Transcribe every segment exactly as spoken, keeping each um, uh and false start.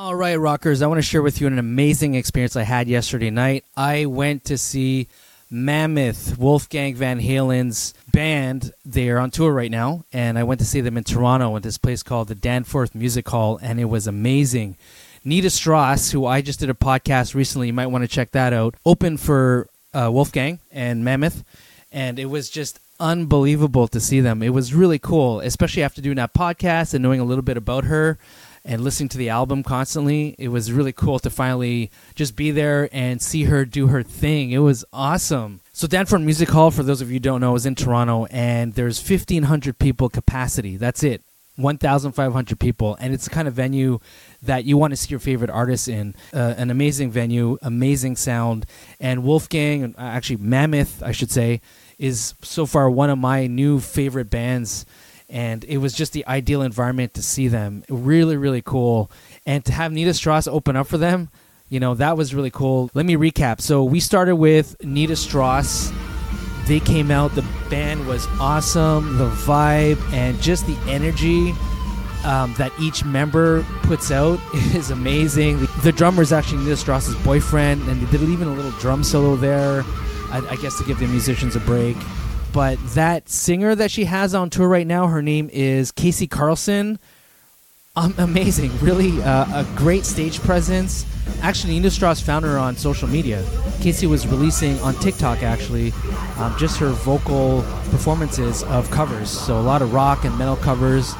All right, rockers, I want to share with you an amazing experience I had yesterday night. I went to see Mammoth, Wolfgang Van Halen's band. They're on tour right now, and I went to see them in Toronto at this place called the Danforth Music Hall, and it was amazing. Nita Strauss, who I just did a podcast recently, you might want to check that out, opened for uh, Wolfgang and Mammoth, and it was just unbelievable to see them. It was really cool, especially after doing that podcast and knowing a little bit about her and listening to the album constantly. It was really cool to finally just be there and see her do her thing. It was awesome. So Danforth Music Hall, for those of you who don't know, is in Toronto, and there's fifteen hundred people capacity. That's it. fifteen hundred people, and it's the kind of venue that you want to see your favorite artists in. Uh, an amazing venue, amazing sound, and Wolfgang, and actually Mammoth, I should say, is so far one of my new favorite bands, and it was just the ideal environment to see them. Really, really cool, and to have Nita Strauss open up for them, you know, that was really cool. Let me recap. So we started with Nita Strauss. They came out, the band was awesome, the vibe and just the energy um, that each member puts out is amazing. The, the drummer is actually Nita Strauss's boyfriend, and they did even a little drum solo there, I, I guess to give the musicians a break. But that singer that she has on tour right now, her name is Casey Carlson. Um, amazing, really uh, a great stage presence. Actually, Nita Strauss found her on social media. Casey was releasing on TikTok, actually, um, just her vocal performances of covers. So a lot of rock and metal covers,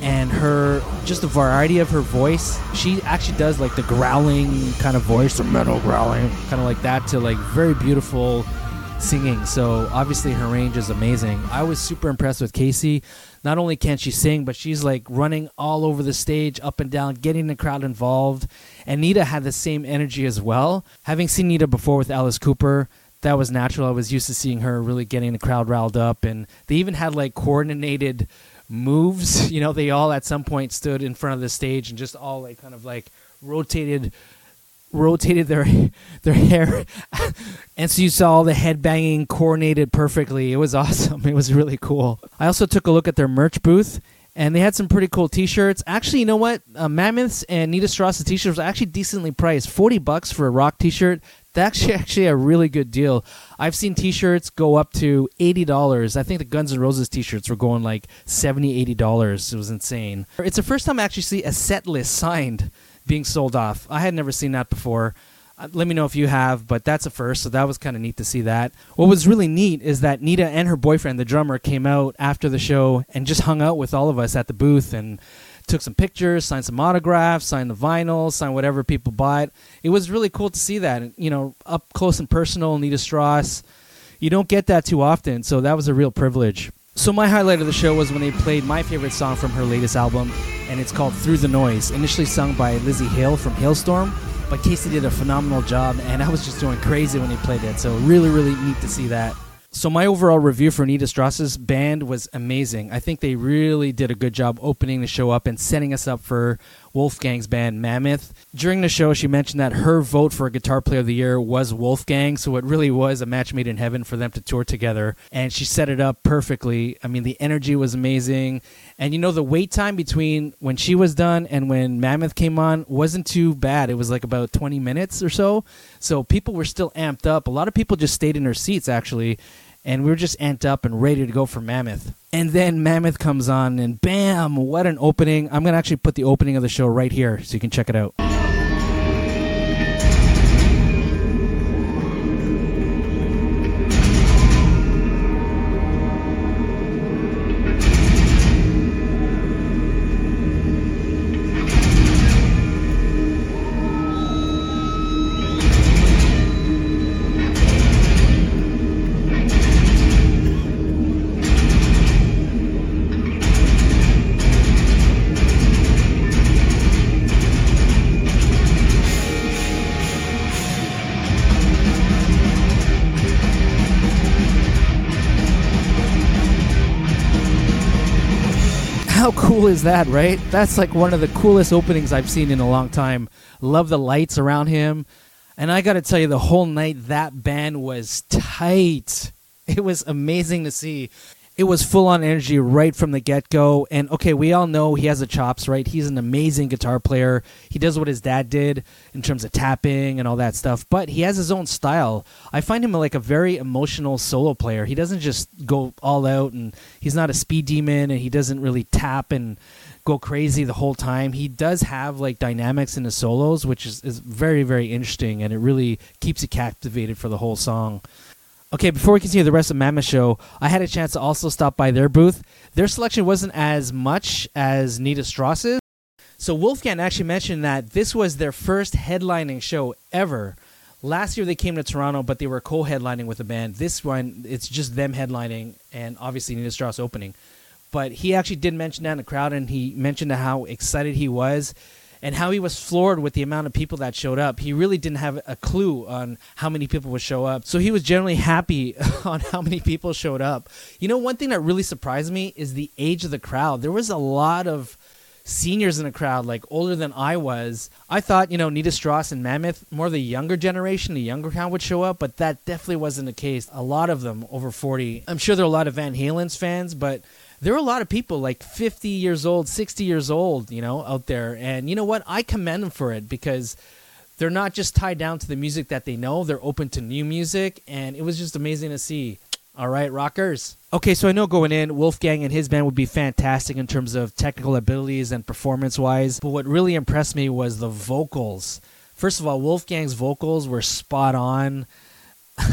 and her, just the variety of her voice. She actually does like the growling kind of voice, the metal growling, kind of like that, to like very beautiful singing. So obviously her range is amazing. I was super impressed with Casey. Not only can she sing, but she's like running all over the stage, up and down, getting the crowd involved. And Nita had the same energy as well. Having seen Nita before with Alice Cooper, that was natural. I was used to seeing her really getting the crowd riled up, and they even had like coordinated moves. You know, they all at some point stood in front of the stage and just all like kind of like rotated rotated their their hair, and so you saw all the headbanging coordinated perfectly. It was awesome. It was really cool. I also took a look at their merch booth, and they had some pretty cool t-shirts. Actually, you know what? Uh, Mammoth's and Nita Strauss's t-shirts were actually decently priced. forty bucks for a rock t-shirt. That's actually, actually a really good deal. I've seen t-shirts go up to eighty dollars. I think the Guns N' Roses t-shirts were going like seventy dollars, eighty dollars. It was insane. It's the first time I actually see a set list signed being sold off. I had never seen that before. Uh, let me know if you have, but that's a first, so that was kind of neat to see that. What was really neat is that Nita and her boyfriend, the drummer, came out after the show and just hung out with all of us at the booth and took some pictures, signed some autographs, signed the vinyl, signed whatever people bought. It was really cool to see that, and, you know, up close and personal, Nita Strauss. You don't get that too often, so that was a real privilege. So my highlight of the show was when they played my favorite song from her latest album, and it's called Through the Noise, initially sung by Lizzy Hale from Halestorm, but Casey did a phenomenal job, and I was just going crazy when he played it, so really, really neat to see that. So my overall review for Nita Strauss's band was amazing. I think they really did a good job opening the show up and setting us up for Wolfgang's band, Mammoth. During the show, she mentioned that her vote for Guitar Player of the Year was Wolfgang, so it really was a match made in heaven for them to tour together, and she set it up perfectly. I mean, the energy was amazing, and you know, the wait time between when she was done and when Mammoth came on wasn't too bad. It was like about twenty minutes or so, so people were still amped up. A lot of people just stayed in their seats, actually, and we were just amped up and ready to go for Mammoth. And then Mammoth comes on, and bam, what an opening. I'm going to actually put the opening of the show right here so you can check it out. How cool is that, right? That's like one of the coolest openings I've seen in a long time. Love the lights around him. And I got to tell you, the whole night, that band was tight. It was amazing to see. it was full-on energy right from the get-go. And, okay, we all know he has the chops, right? He's an amazing guitar player. He does what his dad did in terms of tapping and all that stuff. But he has his own style. I find him like a very emotional solo player. He doesn't just go all out, and he's not a speed demon, and he doesn't really tap and go crazy the whole time. He does have like dynamics in his solos, which is, is very, very interesting, and it really keeps you captivated for the whole song. Okay, before we continue the rest of Mammoth Show, I had a chance to also stop by their booth. Their selection wasn't as much as Nita Strauss's. So Wolfgang actually mentioned that this was their first headlining show ever. Last year they came to Toronto, but they were co-headlining with a band. This one, it's just them headlining and obviously Nita Strauss opening. But he actually did mention that in the crowd, and he mentioned how excited he was and how he was floored with the amount of people that showed up. He really didn't have a clue on how many people would show up. So he was generally happy on how many people showed up. You know, one thing that really surprised me is the age of the crowd. There was a lot of seniors in the crowd, like older than I was. I thought, you know, Nita Strauss and Mammoth, more the younger generation, the younger crowd would show up, but that definitely wasn't the case. A lot of them over forty. I'm sure there are a lot of Van Halen's fans, but there are a lot of people like fifty years old, sixty years old, you know, out there. And you know what? I commend them for it, because they're not just tied down to the music that they know. They're open to new music, and it was just amazing to see. All right, rockers. Okay, so I know going in, Wolfgang and his band would be fantastic in terms of technical abilities and performance-wise. But what really impressed me was the vocals. First of all, Wolfgang's vocals were spot on.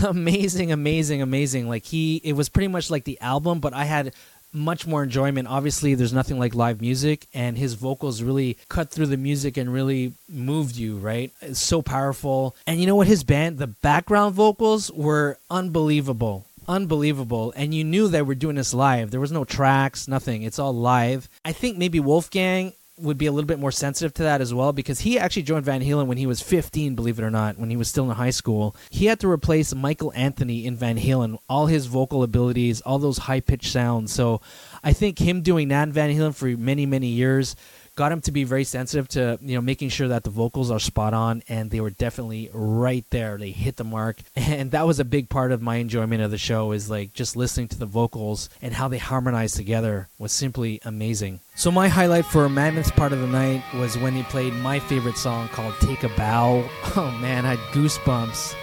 Amazing, amazing, amazing. Like he, it was pretty much like the album, but I had much more enjoyment. Obviously, there's nothing like live music, and his vocals really cut through the music and really moved you, right? It's so powerful. And you know what? His band, the background vocals were unbelievable. Unbelievable. And you knew that we're doing this live. There was no tracks, nothing. It's all live. I think maybe Wolfgang would be a little bit more sensitive to that as well, because he actually joined Van Halen when he was fifteen, believe it or not, when he was still in high school. He had to replace Michael Anthony in Van Halen, all his vocal abilities, all those high-pitched sounds. So I think him doing that in Van Halen for many, many years got him to be very sensitive to, you know, making sure that the vocals are spot on, and they were definitely right there. They hit the mark, and that was a big part of my enjoyment of the show, is like just listening to the vocals and how they harmonized together was simply amazing. So my highlight for Mammoth's part of the night was when he played my favorite song called Take a Bow. Oh man, I had goosebumps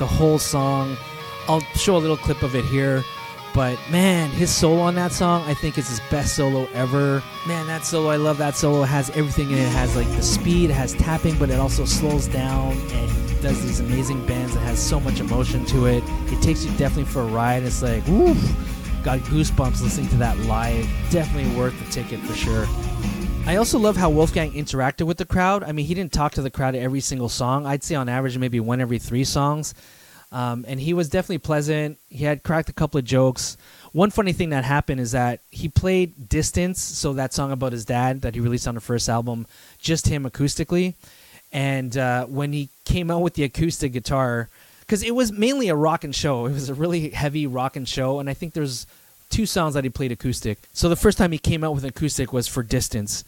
the whole song. I'll show a little clip of it here. But, man, his solo on that song, I think, is his best solo ever. Man, that solo, I love that solo. It has everything in it. It has, like, the speed. It has tapping, but it also slows down and does these amazing bends. It has so much emotion to it. It takes you definitely for a ride. It's like, woof, got goosebumps listening to that live. Definitely worth the ticket for sure. I also love how Wolfgang interacted with the crowd. I mean, he didn't talk to the crowd every single song. I'd say on average maybe one every three songs. Um, and he was definitely pleasant. He had cracked a couple of jokes. One funny thing that happened is that he played Distance, so that song about his dad that he released on the first album, just him acoustically. And uh, when he came out with the acoustic guitar, because it was mainly a rockin' show. It was a really heavy rockin' show, and I think there's two songs that he played acoustic. So the first time he came out with an acoustic was for Distance.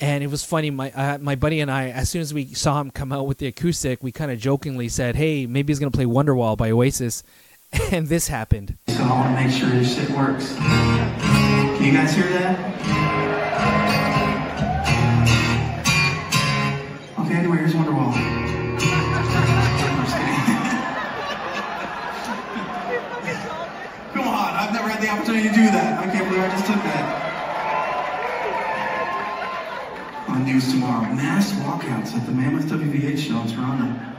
And it was funny, my uh, my buddy and I, as soon as we saw him come out with the acoustic, we kind of jokingly said, hey, maybe he's going to play Wonderwall by Oasis. And this happened. So I want to make sure this shit works. Can you guys hear that? Okay, anyway, here's Wonderwall. Come on, I've never had the opportunity to do that. I can't believe I just took that. On news tomorrow, mass walkouts at the Mammoth W V H show in Toronto.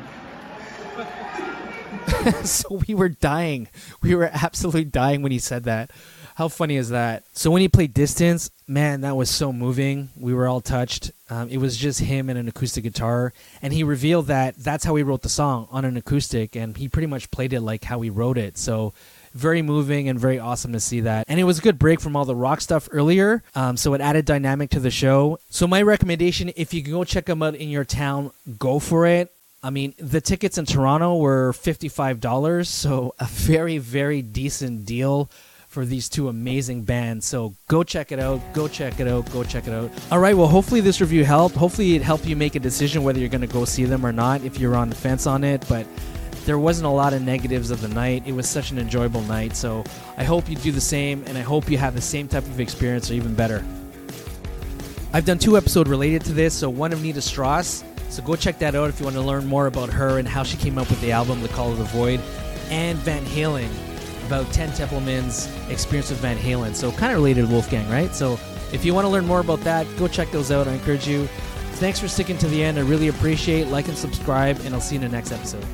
So we were dying. We were absolutely dying when he said that. How funny is that? So when he played Distance, man, that was so moving. We were all touched. Um, it was just him and an acoustic guitar. And he revealed that that's how he wrote the song, on an acoustic. And he pretty much played it like how he wrote it. So very moving and very awesome to see that. And it was a good break from all the rock stuff earlier, um, so it added dynamic to the show. So my recommendation, if you can go check them out in your town, go for it. I mean, the tickets in Toronto were fifty-five dollars, so a very, very decent deal for these two amazing bands. So go check it out, go check it out, go check it out. All right, well, hopefully this review helped. Hopefully it helped you make a decision whether you're going to go see them or not if you're on the fence on it, but there wasn't a lot of negatives of the night. It was such an enjoyable night. So I hope you do the same, and I hope you have the same type of experience or even better. I've done two episodes related to this, so one of Nita Strauss. So go check that out if you want to learn more about her and how she came up with the album The Call of the Void, and Van Halen, about Ten Templeman's experience with Van Halen. So kind of related to Wolfgang, right? So if you want to learn more about that, go check those out. I encourage you. Thanks for sticking to the end. I really appreciate it. Like and subscribe, and I'll see you in the next episode.